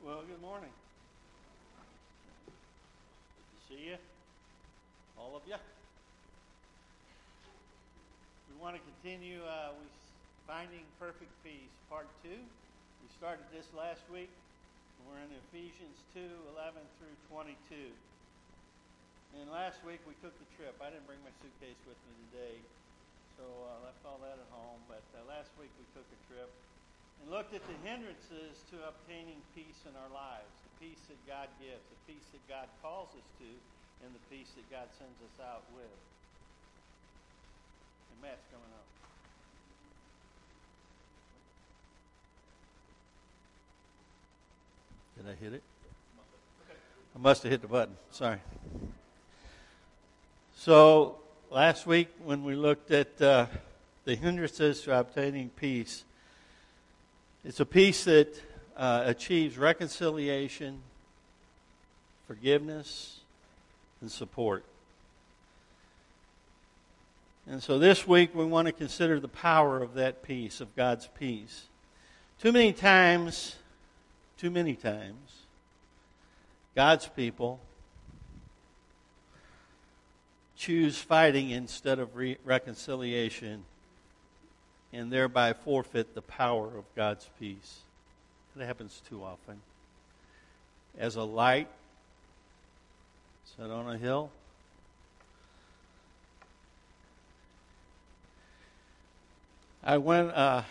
Well, good morning. Good to see you, all of you. We want to continue with Finding Perfect Peace, Part 2. We started this last week. We're in Ephesians 2:11 through 22. And last week we took the trip. I didn't bring my suitcase with me today, so I left all that at home. But last week we took a trip and looked at the hindrances to obtaining peace in our lives, the peace that God gives, the peace that God calls us to, and the peace that God sends us out with. And Matt's coming up. Did I hit it? I must have hit the button. Sorry. So last week when we looked at the hindrances to obtaining peace, it's a peace that achieves reconciliation, forgiveness, and support. And so this week we want to consider the power of that peace, of God's peace. Too many times, God's people choose fighting instead of reconciliation, and thereby forfeit the power of God's peace. It happens too often. As a light set on a hill. I went on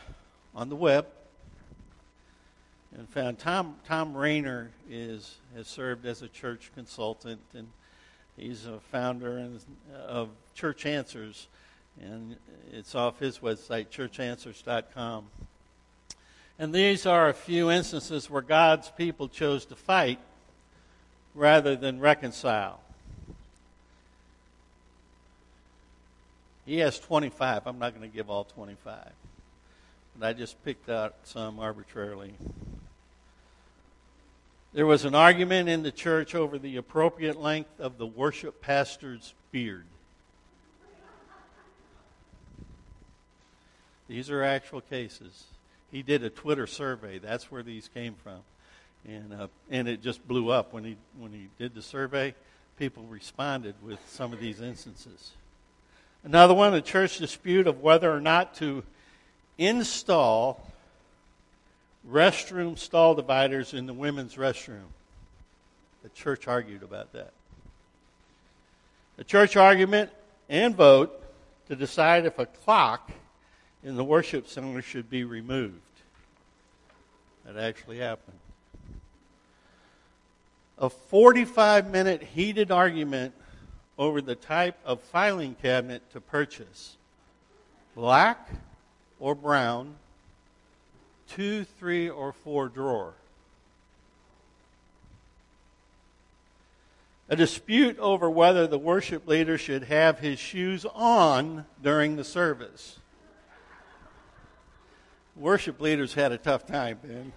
the web and found Tom Rainer has served as a church consultant, and he's a founder of Church Answers. And it's off his website, churchanswers.com. And these are a few instances where God's people chose to fight rather than reconcile. He has 25. I'm not going to give all 25. But I just picked out some arbitrarily. There was an argument in the church over the appropriate length of the worship pastor's beard. These are actual cases. He did a Twitter survey. That's where these came from, and it just blew up when he did the survey. People responded with some of these instances. Another one: a church dispute of whether or not to install restroom stall dividers in the women's restroom. The church argued about that. A church argument and vote to decide if a clock in the worship center should be removed. That actually happened. A 45-minute heated argument over the type of filing cabinet to purchase. Black or brown, 2, 3, or 4 drawer. A dispute over whether the worship leader should have his shoes on during the service. Worship leaders had a tough time, man.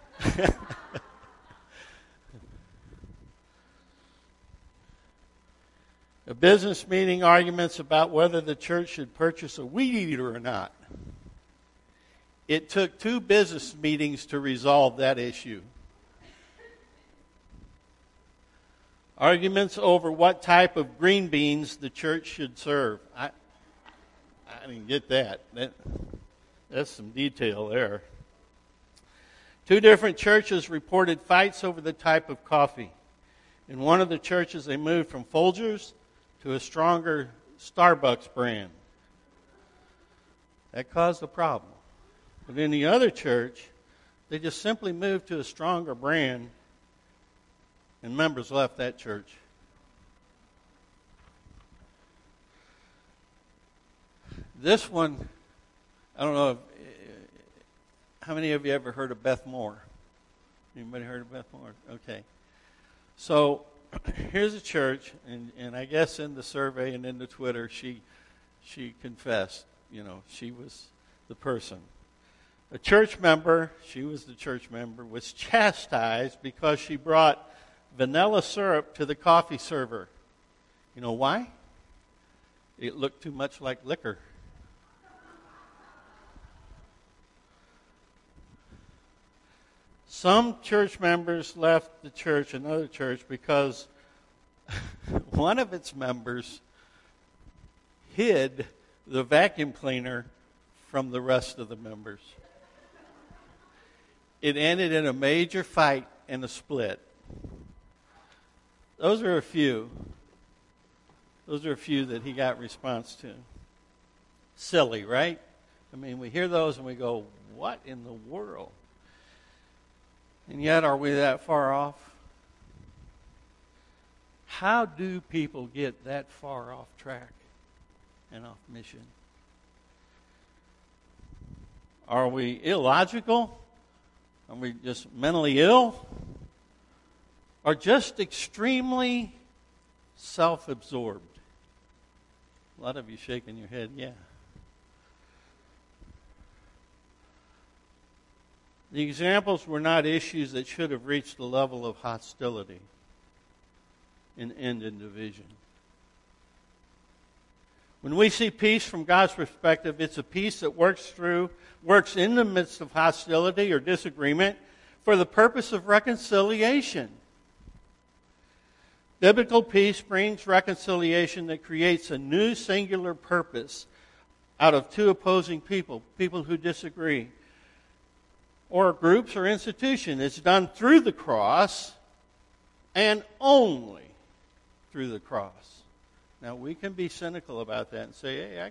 A business meeting arguments about whether the church should purchase a weed eater or not. It took 2 business meetings to resolve that issue. Arguments over what type of green beans the church should serve. I didn't get that. That's some detail there. 2 different churches reported fights over the type of coffee. In one of the churches, they moved from Folgers to a stronger Starbucks brand. That caused a problem. But in the other church, they just simply moved to a stronger brand, and members left that church. This one, I don't know how many of you ever heard of Beth Moore? Anybody heard of Beth Moore? Okay. So here's a church, and I guess in the survey and in the Twitter, she confessed, she was the person. A church member, was chastised because she brought vanilla syrup to the coffee server. You know why? It looked too much like liquor. Some church members left the church, another church, because one of its members hid the vacuum cleaner from the rest of the members. It ended in a major fight and a split. Those are a few. Those are a few that he got response to. Silly, right? I mean, we hear those and we go, what in the world? And yet, are we that far off? How do people get that far off track and off mission? Are we illogical? Are we just mentally ill? Or just extremely self-absorbed? A lot of you shaking your head, yeah. The examples were not issues that should have reached the level of hostility and ended division. When we see peace from God's perspective, it's a peace that works in the midst of hostility or disagreement for the purpose of reconciliation. Biblical peace brings reconciliation that creates a new singular purpose out of two opposing people, people who disagree, or groups or institutions. It's done through the cross and only through the cross. Now, we can be cynical about that and say, hey, I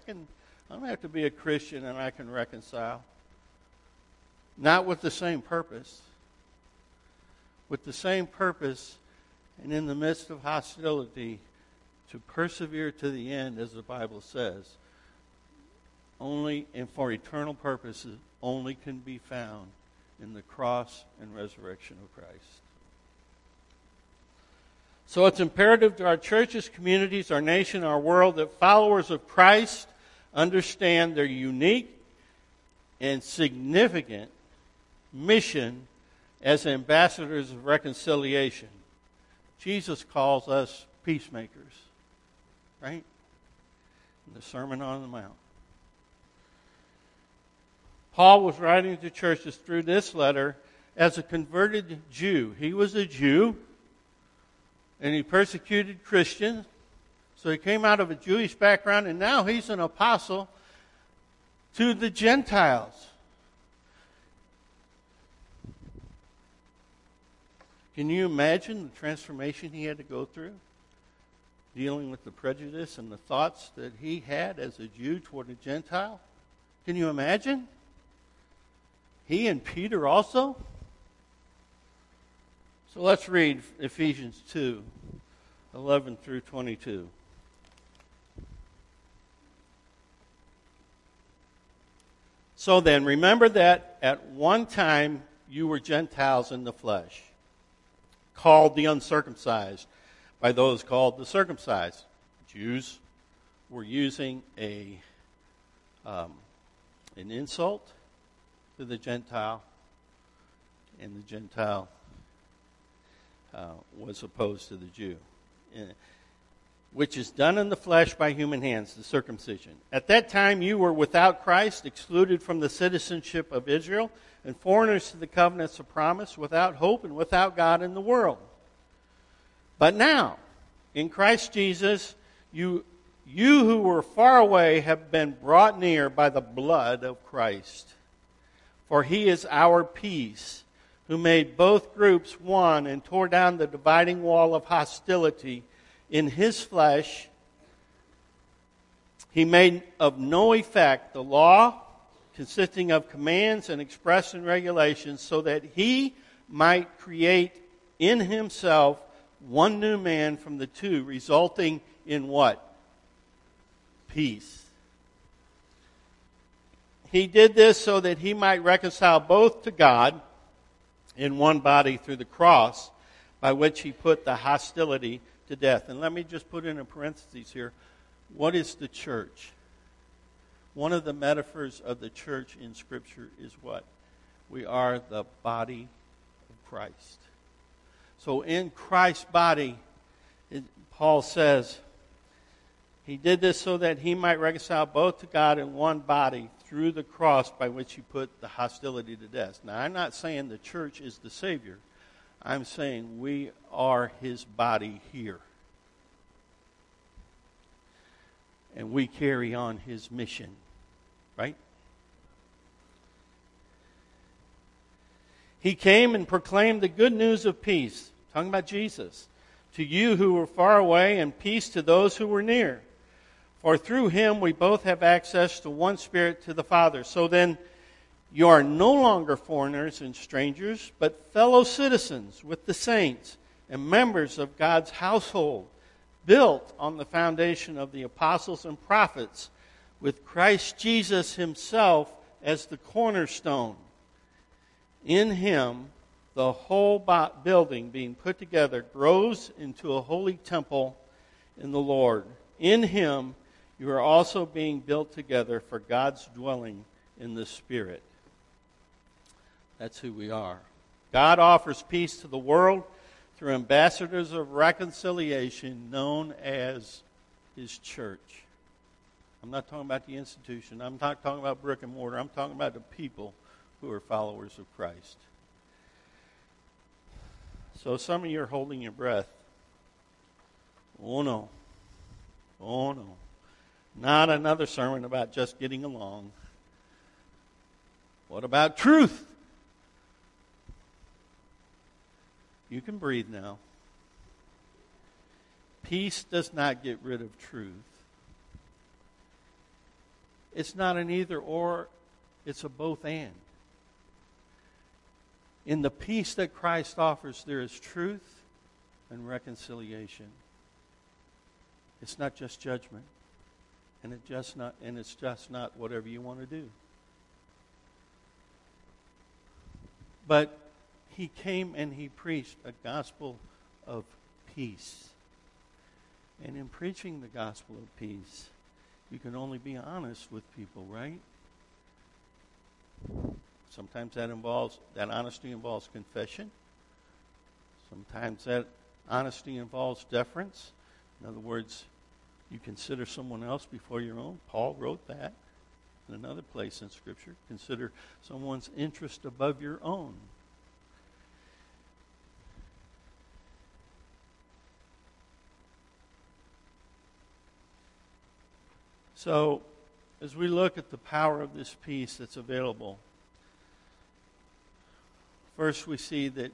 don't have to be a Christian and I can reconcile. Not with the same purpose. With the same purpose, and in the midst of hostility, to persevere to the end, as the Bible says. Only, and for eternal purposes, only can be found in the cross and resurrection of Christ. So it's imperative to our churches, communities, our nation, our world that followers of Christ understand their unique and significant mission as ambassadors of reconciliation. Jesus calls us peacemakers, right? In the Sermon on the Mount. Paul was writing to churches through this letter as a converted Jew. He was a Jew. And he persecuted Christians. So he came out of a Jewish background, and now he's an apostle to the Gentiles. Can you imagine the transformation he had to go through? Dealing with the prejudice and the thoughts that he had as a Jew toward a Gentile? Can you imagine? He and Peter also? So let's read Ephesians 2, 11 through 22. So then, remember that at one time you were Gentiles in the flesh, called the uncircumcised by those called the circumcised. Jews were using an insult to the Gentile, and the Gentile was opposed to the Jew, which is done in the flesh by human hands, the circumcision. At that time you were without Christ, excluded from the citizenship of Israel, and foreigners to the covenants of promise, without hope and without God in the world. But now, in Christ Jesus, you who were far away have been brought near by the blood of Christ. For he is our peace, who made both groups one and tore down the dividing wall of hostility in his flesh. He made of no effect the law, consisting of commands and expressed in regulations, so that he might create in himself one new man from the two, resulting in what? Peace. He did this so that he might reconcile both to God in one body through the cross, by which he put the hostility to death. And let me just put in a parenthesis here. What is the church? One of the metaphors of the church in Scripture is what? We are the body of Christ. So in Christ's body, Paul says, he did this so that he might reconcile both to God in one body through the cross by which he put the hostility to death. Now, I'm not saying the church is the Savior. I'm saying we are his body here. And we carry on his mission, right? He came and proclaimed the good news of peace, talking about Jesus, to you who were far away and peace to those who were near. For through him we both have access to one Spirit to the Father. So then you are no longer foreigners and strangers, but fellow citizens with the saints and members of God's household, built on the foundation of the apostles and prophets, with Christ Jesus himself as the cornerstone. In him, the whole building being put together grows into a holy temple in the Lord. In him, you are also being built together for God's dwelling in the Spirit. That's who we are. God offers peace to the world through ambassadors of reconciliation known as his church. I'm not talking about the institution. I'm not talking about brick and mortar. I'm talking about the people who are followers of Christ. So some of you are holding your breath. Oh no. Oh no. Not another sermon about just getting along. What about truth? You can breathe now. Peace does not get rid of truth. It's not an either or, it's a both and. In the peace that Christ offers, there is truth and reconciliation. It's not just judgment, and it's just not whatever you want to do. But he came and he preached a gospel of peace. And in preaching the gospel of peace, you can only be honest with people, right? Sometimes that honesty involves confession. Sometimes that honesty involves deference. In other words, you consider someone else before your own. Paul wrote that in another place in Scripture. Consider someone's interest above your own. So, as we look at the power of this peace that's available, first we see that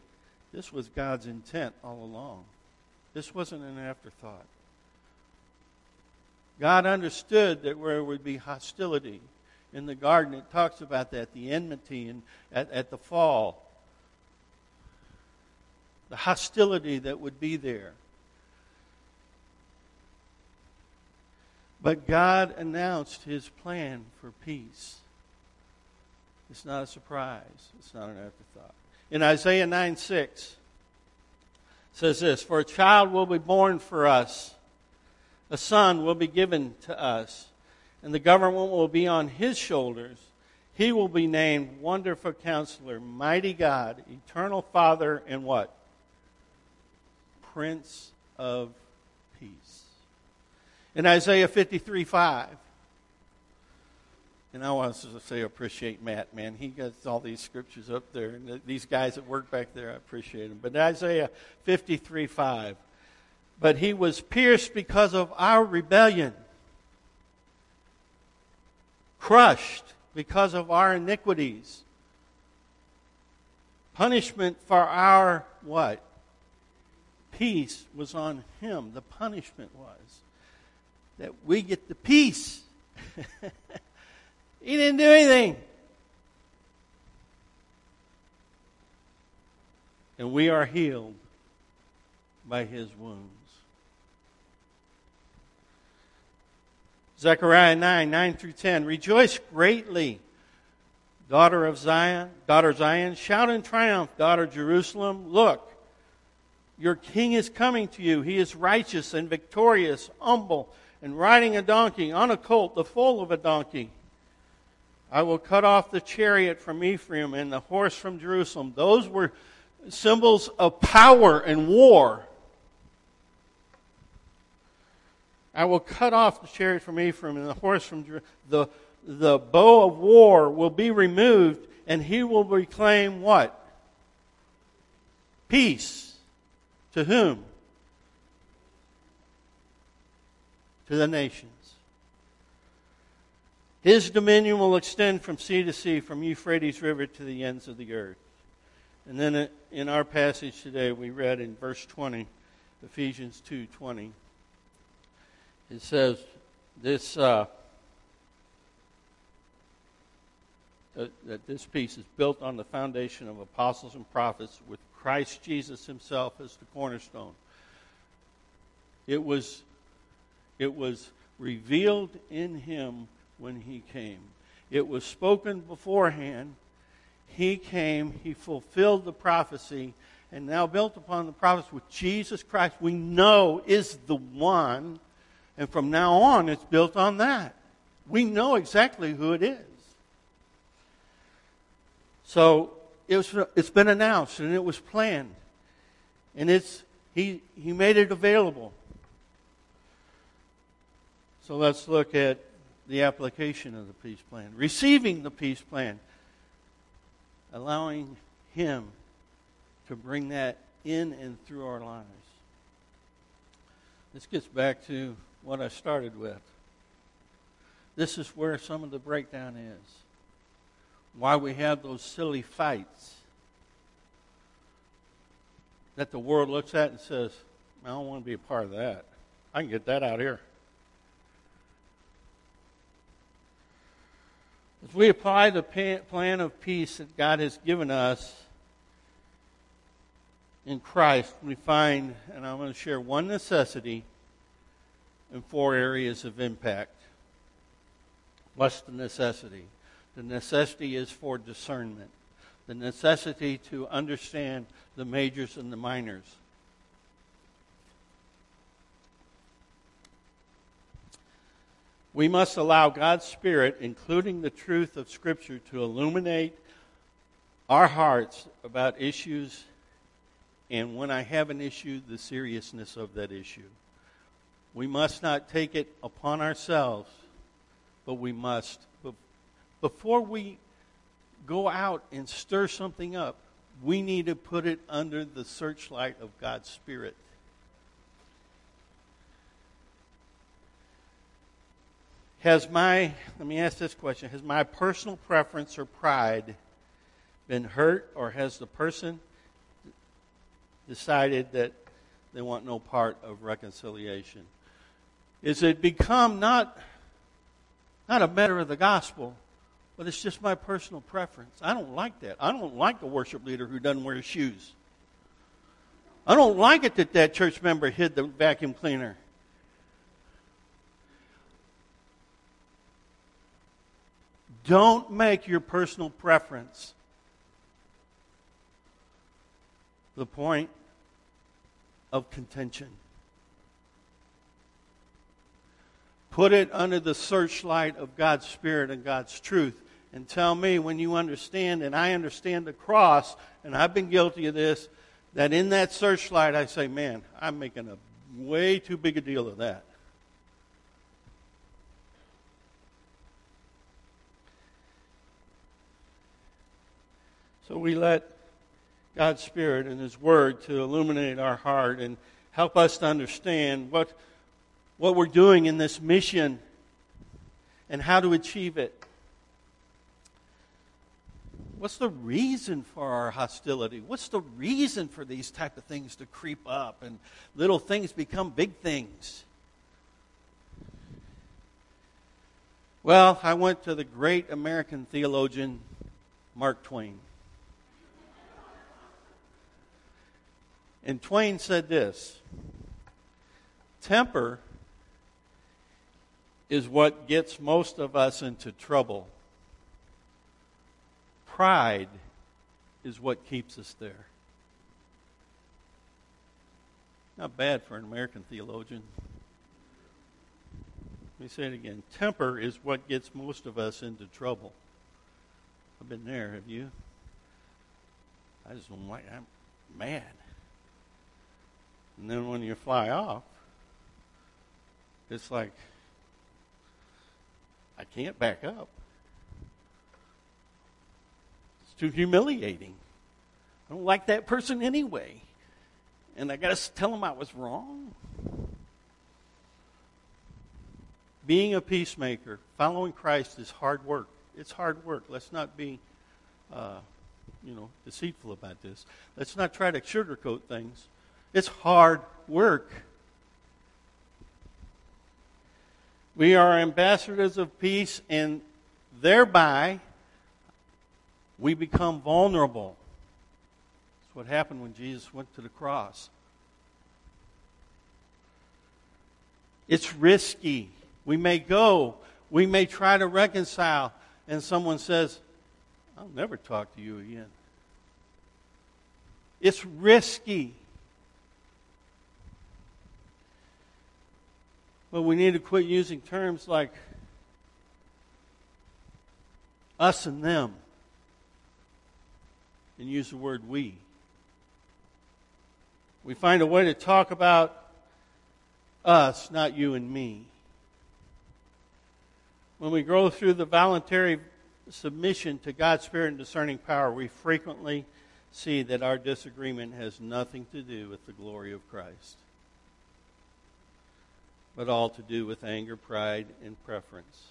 this was God's intent all along. This wasn't an afterthought. God understood that where there would be hostility in the garden, it talks about that, the enmity and at the fall, the hostility that would be there. But God announced his plan for peace. It's not a surprise. It's not an afterthought. In Isaiah 9:6, says this, "For a child will be born for us, a son will be given to us, and the government will be on his shoulders. He will be named Wonderful Counselor, Mighty God, Eternal Father, and what? Prince of Peace." In Isaiah 53:5, and I want to say appreciate Matt, man. He gets all these scriptures up there, and these guys that work back there, I appreciate them. But Isaiah 53:5, "But he was pierced because of our rebellion, crushed because of our iniquities. Punishment for our what? Peace was on him." The punishment was that we get the peace. He didn't do anything. And we are healed by his wounds. Zechariah 9:9-10. "Rejoice greatly, daughter Zion, shout in triumph, daughter Jerusalem. Look, your king is coming to you. He is righteous and victorious, humble, and riding a donkey, on a colt, the foal of a donkey. I will cut off the chariot from Ephraim and the horse from Jerusalem." Those were symbols of power and war. "I will cut off the chariot from Ephraim and the horse from Jerusalem." The the bow of war will be removed, and he will reclaim what? Peace. To whom? To the nations. His dominion will extend from sea to sea, from Euphrates River to the ends of the earth. And then in our passage today, we read in verse 20, Ephesians 2:20. It says, this piece is built on the foundation of apostles and prophets, with Christ Jesus himself as the cornerstone. It was revealed in him when he came. It was spoken beforehand. He came, he fulfilled the prophecy, and now built upon the prophets with Jesus Christ, we know is the one, and from now on it's built on that. We know exactly who it is. So it's been announced, and it was planned, and he made it available. So let's look at the application of the peace plan. Receiving the peace plan. Allowing him to bring that in and through our lives. This gets back to what I started with. This is where some of the breakdown is. Why we have those silly fights that the world looks at and says, I don't want to be a part of that. I can get that out here. If we apply the plan of peace that God has given us in Christ, we find, and I'm going to share one necessity and four areas of impact. What's the necessity? The necessity is for discernment. The necessity to understand the majors and the minors. We must allow God's Spirit, including the truth of Scripture, to illuminate our hearts about issues, and when I have an issue, the seriousness of that issue. We must not take it upon ourselves, but we must. Before we go out and stir something up, we need to put it under the searchlight of God's Spirit. Let me ask this question, has my personal preference or pride been hurt, or has the person decided that they want no part of reconciliation? Is it become not a matter of the gospel, but it's just my personal preference? I don't like that. I don't like a worship leader who doesn't wear shoes. I don't like it that church member hid the vacuum cleaner. Don't make your personal preference the point of contention. Put it under the searchlight of God's Spirit and God's truth. And tell me when you understand, and I understand the cross, and I've been guilty of this, that in that searchlight I say, man, I'm making a way too big a deal of that. So we let God's Spirit and His Word to illuminate our heart and help us to understand what we're doing in this mission and how to achieve it. What's the reason for our hostility? What's the reason for these type of things to creep up and little things become big things? Well, I went to the great American theologian, Mark Twain. And Twain said this, temper is what gets most of us into trouble. Pride is what keeps us there. Not bad for an American theologian. Let me say it again. Temper is what gets most of us into trouble. I've been there, have you? I just don't like, I'm mad. And then when you fly off, it's like, I can't back up. It's too humiliating. I don't like that person anyway. And I got to tell them I was wrong. Being a peacemaker, following Christ is hard work. It's hard work. Let's not be, deceitful about this. Let's not try to sugarcoat things. It's hard work. We are ambassadors of peace, and thereby we become vulnerable. That's what happened when Jesus went to the cross. It's risky. We may go. We may try to reconcile, and someone says, I'll never talk to you again. It's risky. But we need to quit using terms like us and them and use the word we. We find a way to talk about us, not you and me. When we grow through the voluntary submission to God's Spirit and discerning power, we frequently see that our disagreement has nothing to do with the glory of Christ, but all to do with anger, pride, and preference.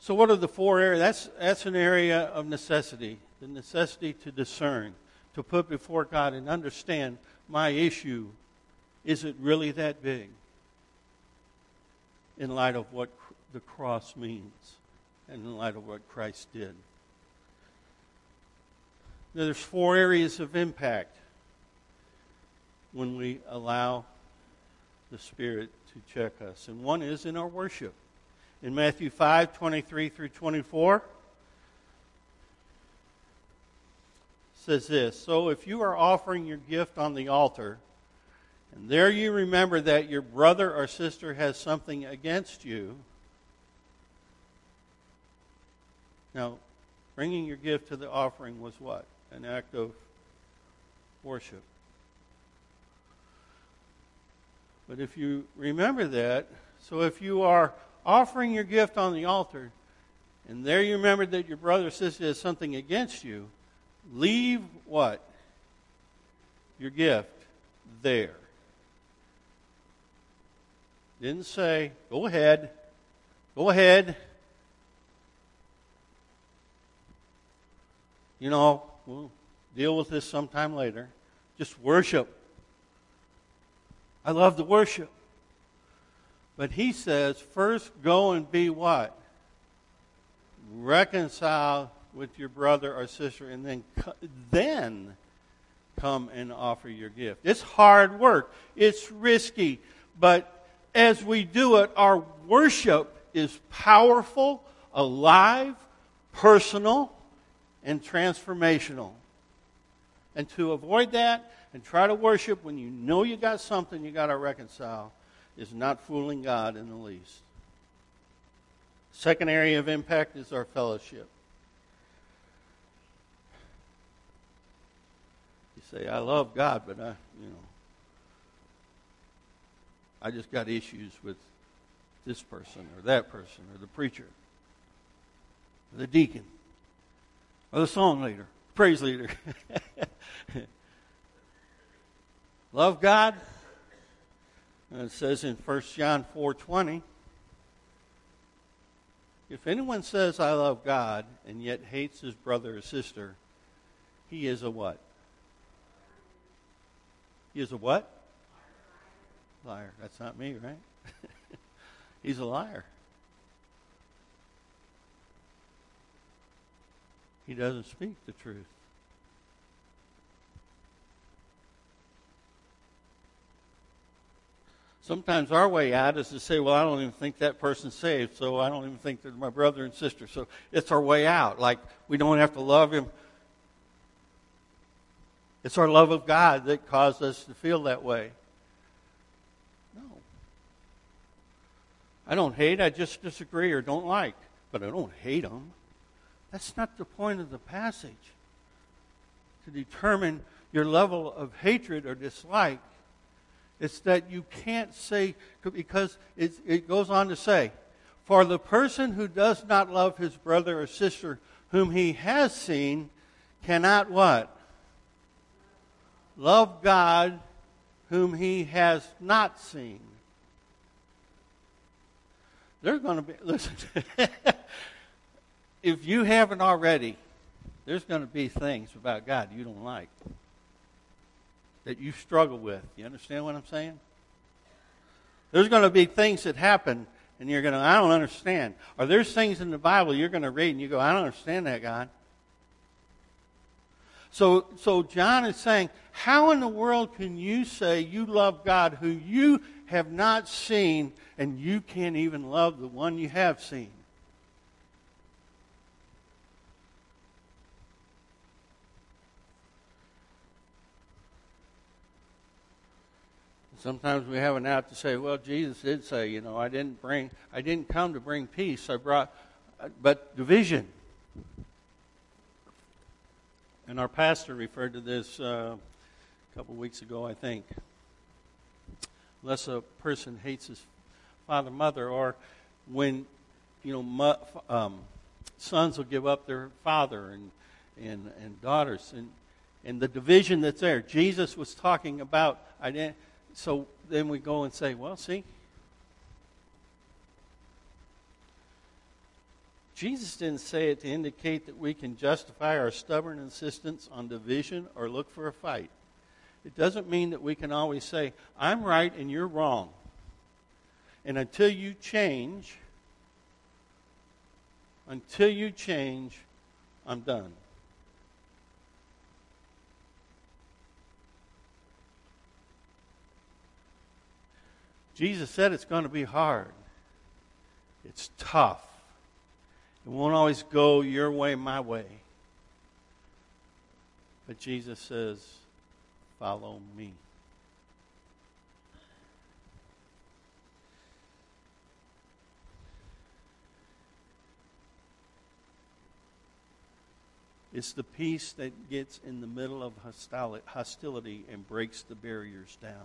So what are the four areas? That's an area of necessity, the necessity to discern, to put before God and understand my issue. Is it really that big in light of what the cross means and in light of what Christ did? Now, there's four areas of impact when we allow the Spirit to check us. And one is in our worship. In Matthew 5:23-24, it says this, "So if you are offering your gift on the altar, and there you remember that your brother or sister has something against you." Now, bringing your gift to the offering was what? An act of worship. But if you remember that, so if you are offering your gift on the altar, and there you remember that your brother or sister has something against you, leave what? Your gift there. Didn't say, go ahead. We'll deal with this sometime later. Just worship. I love the worship. But he says, first go and be what? Reconcile with your brother or sister, and then come and offer your gift. It's hard work. It's risky. But as we do it, our worship is powerful, alive, personal, and transformational. And to avoid that, and try to worship when you know you got something you got to reconcile, is not fooling God in the least. Second area of impact is our fellowship. You say, I love God, but I just got issues with this person or that person or the preacher, or the deacon, or the song leader, praise leader. Love God. And it says in 1 John 4:20, if anyone says, I love God, and yet hates his brother or sister, he is a what? He is a what? Liar. That's not me, right? He's a liar. He doesn't speak the truth. Sometimes our way out is to say, well, I don't even think that person's saved, so I don't even think they're my brother and sister. So it's our way out. Like, we don't have to love him. It's our love of God that caused us to feel that way. No. I don't hate. I just disagree or don't like. But I don't hate them. That's not the point of the passage. To determine your level of hatred or dislike It's that you can't say, because it goes on to say, for the person who does not love his brother or sister whom he has seen cannot what? Love God whom he has not seen. There's going to be, listen, if you haven't already, there's going to be things about God you don't like, that you struggle with. You understand what I'm saying? There's going to be things that happen, and you're going to, I don't understand. Or there's things in the Bible you're going to read, and you go, I don't understand that, God. So John is saying, how in the world can you say you love God who you have not seen, and you can't even love the one you have seen? Sometimes we have an out to say, well, Jesus did say, you know, I didn't come to bring peace, but division. And our pastor referred to this a couple weeks ago, I think. Unless a person hates his father, mother, or when, you know, sons will give up their father and daughters, and the division that's there. Jesus was talking about identity. So then we go and say, well, see, Jesus didn't say it to indicate that we can justify our stubborn insistence on division or look for a fight. It doesn't mean that we can always say, I'm right and you're wrong. And until you change, I'm done. Jesus said it's going to be hard. It's tough. It won't always go your way, my way. But Jesus says, follow me. It's the peace that gets in the middle of hostility and breaks the barriers down.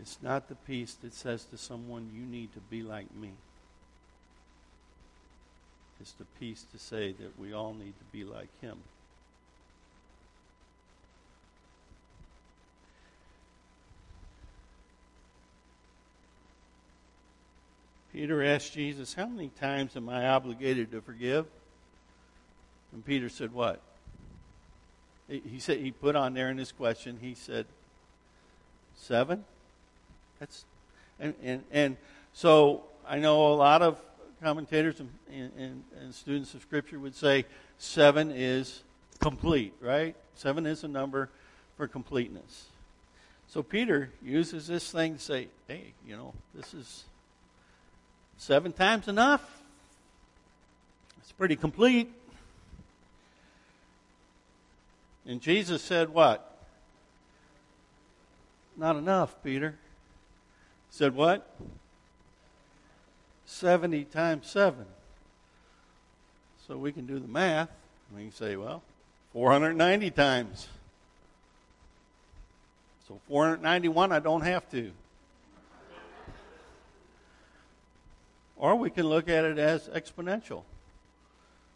It's not the peace that says to someone, you need to be like me. It's the peace to say that we all need to be like him. Peter asked Jesus, how many times am I obligated to forgive? And Peter said what? He said, he put on there in his question, he said, 7? And so I know a lot of commentators and students of Scripture would say 7 is complete, right? 7 is a number for completeness. So Peter uses this thing to say, hey, you know, this is 7 times enough. It's pretty complete. And Jesus said what? Not enough, Peter. Said what? 70 times 7. So we can do the math. We can say, well, 490 times. So 491, I don't have to. Or we can look at it as exponential.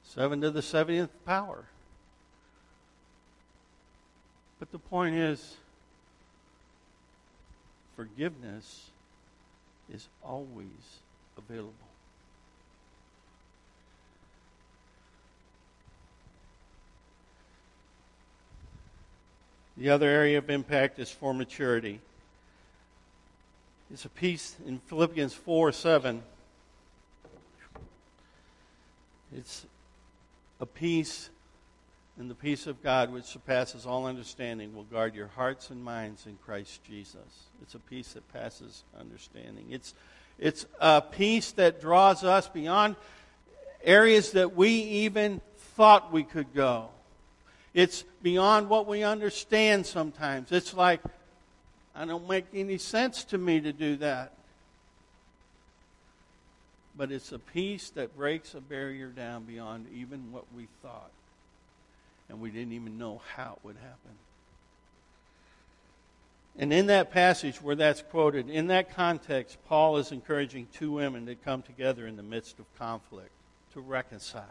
7 to the 70th power. But the point is, forgiveness is always available. The other area of impact is for maturity. It's a piece in Philippians 4:7. It's a peace, and the peace of God which surpasses all understanding will guard your hearts and minds in Christ Jesus. It's a peace that passes understanding. It's a peace that draws us beyond areas that we even thought we could go. It's beyond what we understand sometimes. It's like, I don't make any sense to me to do that. But it's a peace that breaks a barrier down beyond even what we thought. And we didn't even know how it would happen. And in that passage where that's quoted, in that context, Paul is encouraging two women to come together in the midst of conflict, to reconcile.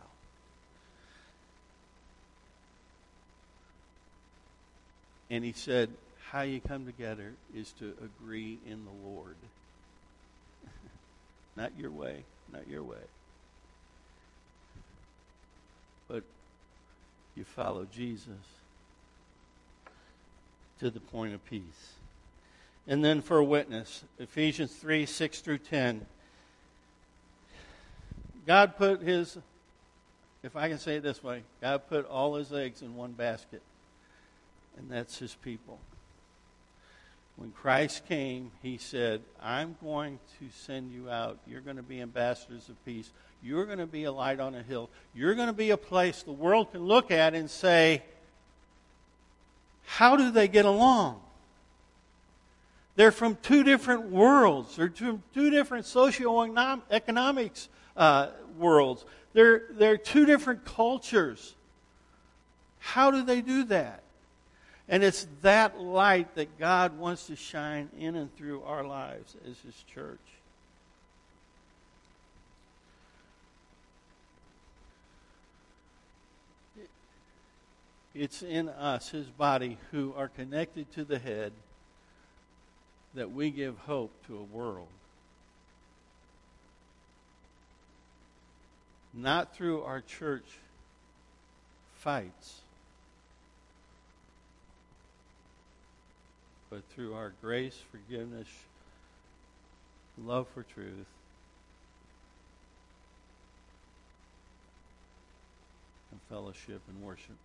And he said, how you come together is to agree in the Lord. Not your way, not your way. But you follow Jesus to the point of peace. And then for a witness, Ephesians 3, 6 through 10. God put his, if I can say it this way, God put all his eggs in one basket, and that's his people. When Christ came, he said, I'm going to send you out. You're going to be ambassadors of peace. You're going to be a light on a hill. You're going to be a place the world can look at and say, how do they get along? They're from two different worlds. They're two different socioeconomics worlds. They're two different cultures. How do they do that? And it's that light that God wants to shine in and through our lives as his church. It's in us, his body, who are connected to the head, that we give hope to a world. Not through our church fights, but through our grace, forgiveness, love for truth, and fellowship and worship.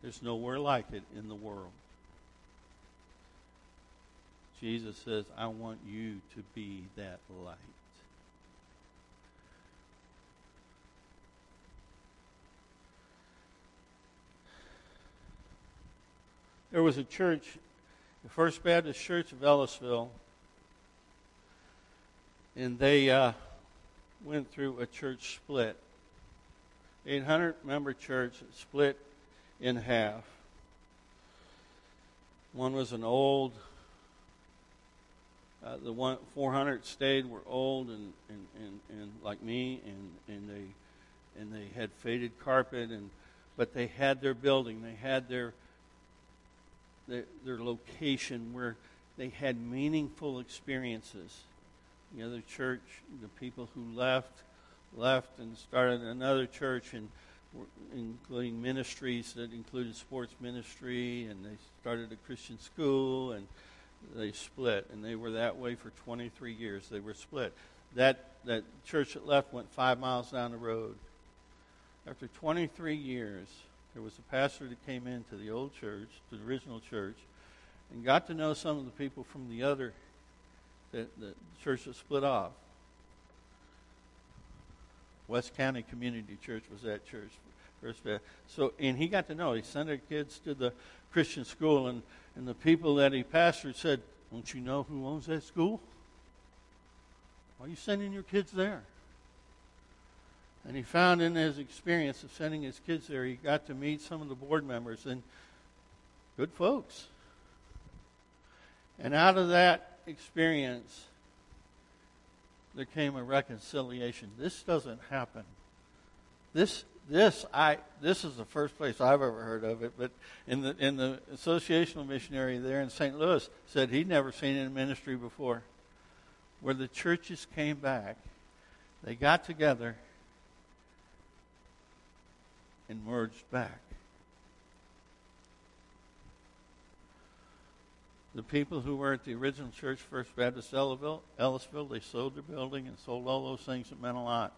There's nowhere like it in the world. Jesus says, I want you to be that light. There was a church, the First Baptist Church of Ellisville, and they went through a church split. 800-member church split in half. One was an old, the one 400 stayed were old and like me, and they had faded carpet, but they had their building, they had their location where they had meaningful experiences. The other church, the people who left and started another church, and including ministries that included sports ministry, and they started a Christian school, and they split, and they were that way for 23 years. They were split. That church that left went 5 miles down the road. After 23 years, there was a pastor that came into the old church, to the original church, and got to know some of the people from the other, the church that split off. West County Community Church was that church. So, and he got to know. He sent their kids to the Christian school, and the people that he pastored said, don't you know who owns that school? Why are you sending your kids there? And he found in his experience of sending his kids there, he got to meet some of the board members, and good folks. And out of that experience, there came a reconciliation. This doesn't happen. This is the first place I've ever heard of it. But in the associational missionary there in St. Louis said he'd never seen it in ministry before, where the churches came back, they got together and merged back. The people who were at the original church, First Baptist Ellisville, they sold their building and sold all those things that meant a lot.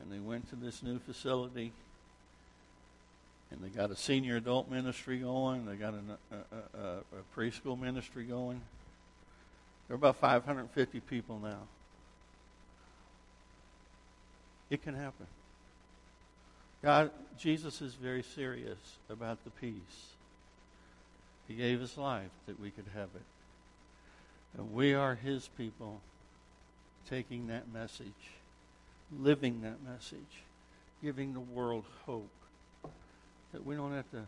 And they went to this new facility, and they got a senior adult ministry going. They got a preschool ministry going. There are about 550 people now. It can happen. Jesus is very serious about the peace. He gave his life that we could have it. And we are his people, taking that message, living that message, giving the world hope. that we don't have to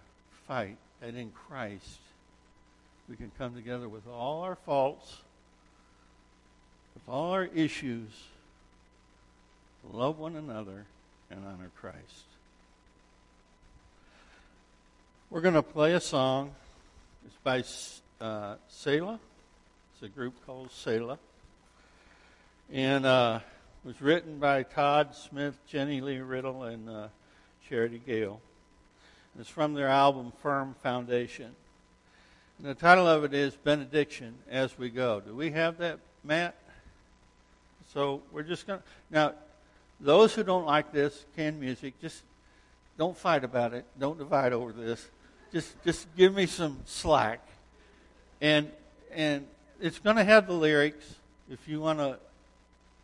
fight, that in Christ we can come together with all our faults, with all our issues, love one another, and honor Christ. We're going to play a song. It's by Sela. It's a group called Sela. And it was written by Todd Smith, Jenny Lee Riddle, and Charity Gale. And it's from their album, Firm Foundation. And the title of it is Benediction as We Go. Do we have that, Matt? So we're just going to... Now, those who don't like this canned music, just don't fight about it. Don't divide over this. Just give me some slack. And it's going to have the lyrics. If you want to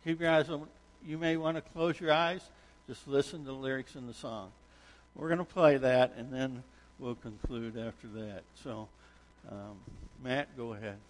keep your eyes open, you may want to close your eyes. Just listen to the lyrics in the song. We're going to play that, and then we'll conclude after that. So, Matt, go ahead.